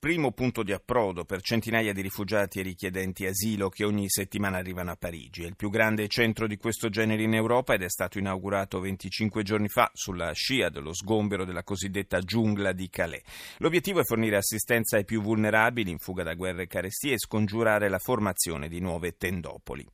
primo punto di approdo per centinaia di rifugiati e richiedenti asilo che ogni settimana arrivano a Parigi, è il più grande centro di questo genere in Europa ed è stato inaugurato 25 giorni fa sulla scia dello sgombero della cosiddetta giungla di Calais. L'obiettivo è fornire assistenza ai più vulnerabili in fuga da guerre e carestie e scongiurare la formazione di nuove tendopoli.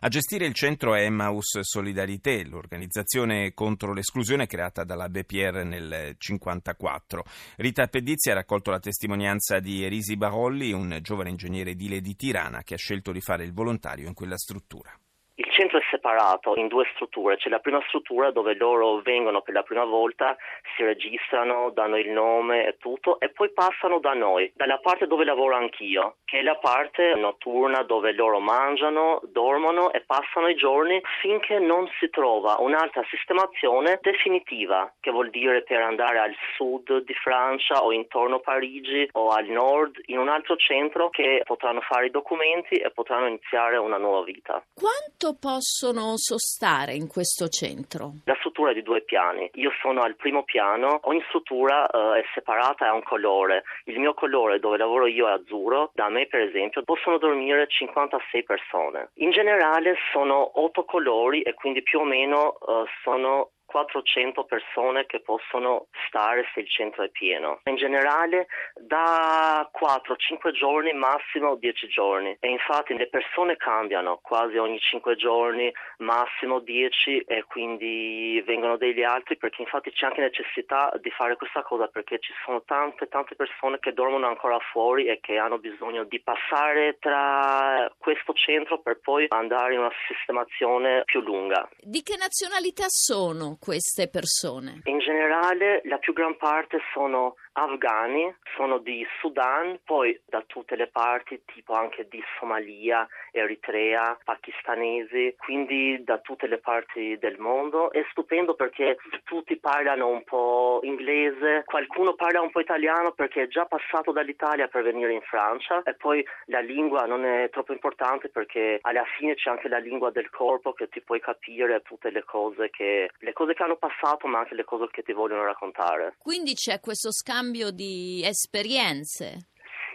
A gestire il centro è Emmaus Solidarité, l'organizzazione contro l'esclusione creata dalla BPR nel 1954. Rita Pedizzi ha raccolto la testimonianza di Erisi Baholli, un giovane ingegnere edile di Tirana che ha scelto di fare il volontario in quella struttura. Il centro è separato in due strutture, c'è la prima struttura dove loro vengono per la prima volta, si registrano, danno il nome e tutto e poi passano da noi, dalla parte dove lavoro anch'io, che è la parte notturna dove loro mangiano, dormono e passano i giorni finché non si trova un'altra sistemazione definitiva, che vuol dire per andare al sud di Francia o intorno a Parigi o al nord, in un altro centro che potranno fare i documenti e potranno iniziare una nuova vita. Quanto possono sostare in questo centro? La struttura è di due piani, io sono al primo piano, ogni struttura è separata e ha un colore, il mio colore dove lavoro io è azzurro, da me per esempio possono dormire 56 persone, in generale sono 8 colori e quindi più o meno sono 400 persone che possono stare se il centro è pieno. In generale da 4-5 giorni, massimo 10 giorni. E infatti le persone cambiano quasi ogni 5 giorni, massimo 10, e quindi vengono degli altri, perché infatti c'è anche necessità di fare questa cosa, perché ci sono tante persone che dormono ancora fuori e che hanno bisogno di passare tra questo centro per poi andare in una sistemazione più lunga. Di che nazionalità sono queste persone? In generale la più gran parte sono afghani, sono di Sudan, poi da tutte le parti, tipo anche di Somalia, Eritrea, pakistanesi, quindi da tutte le parti del mondo. È stupendo perché tutti parlano un po' inglese, qualcuno parla un po' italiano perché è già passato dall'Italia per venire in Francia, e poi la lingua non è troppo importante perché alla fine c'è anche la lingua del corpo, che ti puoi capire tutte le cose che hanno passato, ma anche le cose che ti vogliono raccontare. Quindi c'è questo scambio di esperienze.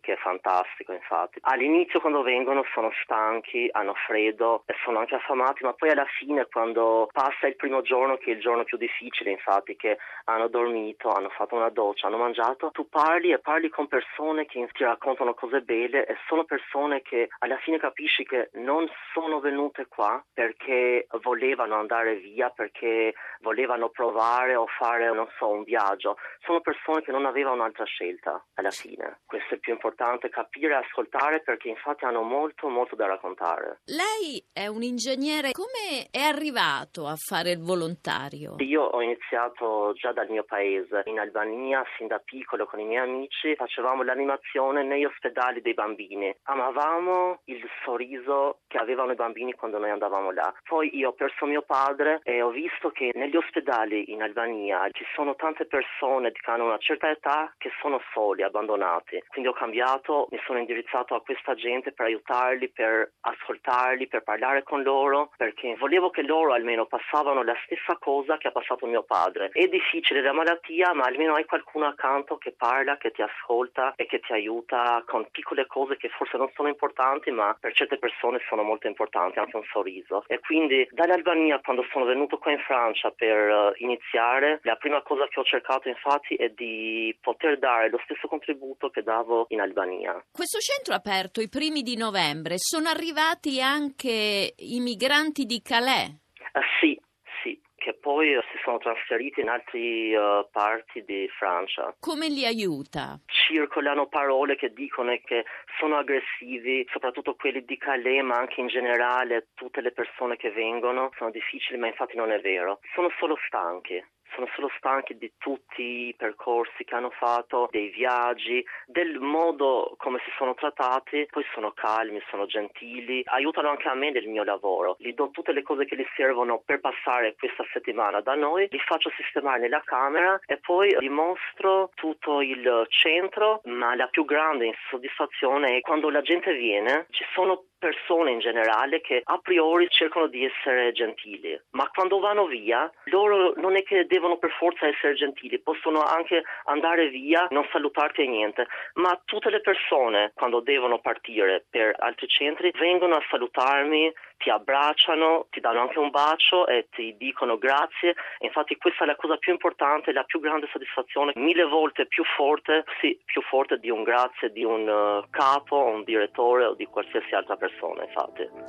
Che è fantastico, infatti. All'inizio quando vengono sono stanchi, hanno freddo e sono anche affamati, ma poi alla fine quando passa il primo giorno, che è il giorno più difficile, infatti, che hanno dormito, hanno fatto una doccia, hanno mangiato, tu parli con persone che ti raccontano cose belle, e sono persone che alla fine capisci che non sono venute qua perché volevano andare via, perché volevano provare o fare, non so, un viaggio. Sono persone che non avevano un'altra scelta alla fine. Questo è più importante, capire e ascoltare, perché infatti hanno molto da raccontare. Lei è un ingegnere, come è arrivato a fare il volontario? Io ho iniziato già dal mio paese, in Albania, sin da piccolo con i miei amici facevamo l'animazione negli ospedali dei bambini, amavamo il sorriso che avevano i bambini quando noi andavamo là. Poi io ho perso mio padre e ho visto che negli ospedali in Albania ci sono tante persone che hanno una certa età che sono soli, abbandonati, quindi ho cambiato, mi sono indirizzato a questa gente per aiutarli, per ascoltarli, per parlare con loro, perché volevo che loro almeno passavano la stessa cosa che ha passato mio padre. È difficile la malattia, ma almeno hai qualcuno accanto che parla, che ti ascolta e che ti aiuta con piccole cose che forse non sono importanti, ma per certe persone sono molto importanti, anche un sorriso. E quindi dall'Albania, quando sono venuto qua in Francia per iniziare, la prima cosa che ho cercato infatti è di poter dare lo stesso contributo che davo in Albania. Questo centro è aperto i primi di novembre, sono arrivati anche i migranti di Calais? Sì, che poi si sono trasferiti in altre parti di Francia. Come li aiuta? Circolano parole che dicono che sono aggressivi, soprattutto quelli di Calais, ma anche in generale tutte le persone che vengono sono difficili, ma infatti non è vero, sono solo stanchi. sono solo stanchi di tutti i percorsi che hanno fatto, dei viaggi, del modo come si sono trattati. Poi sono calmi, sono gentili, aiutano anche a me nel mio lavoro. Gli do tutte le cose che gli servono per passare questa settimana da noi, li faccio sistemare nella camera e poi li mostro tutto il centro, ma la più grande soddisfazione è quando la gente viene. Ci sono persone in generale che a priori cercano di essere gentili, ma quando vanno via loro non è che devono per forza essere gentili, possono anche andare via, non salutarti e niente, ma tutte le persone quando devono partire per altri centri vengono a salutarmi, ti abbracciano, ti danno anche un bacio e ti dicono grazie. Infatti questa è la cosa più importante, la più grande soddisfazione, 1000 volte più forte, sì, più forte di un grazie di un capo, un direttore o di qualsiasi altra persona. Infatti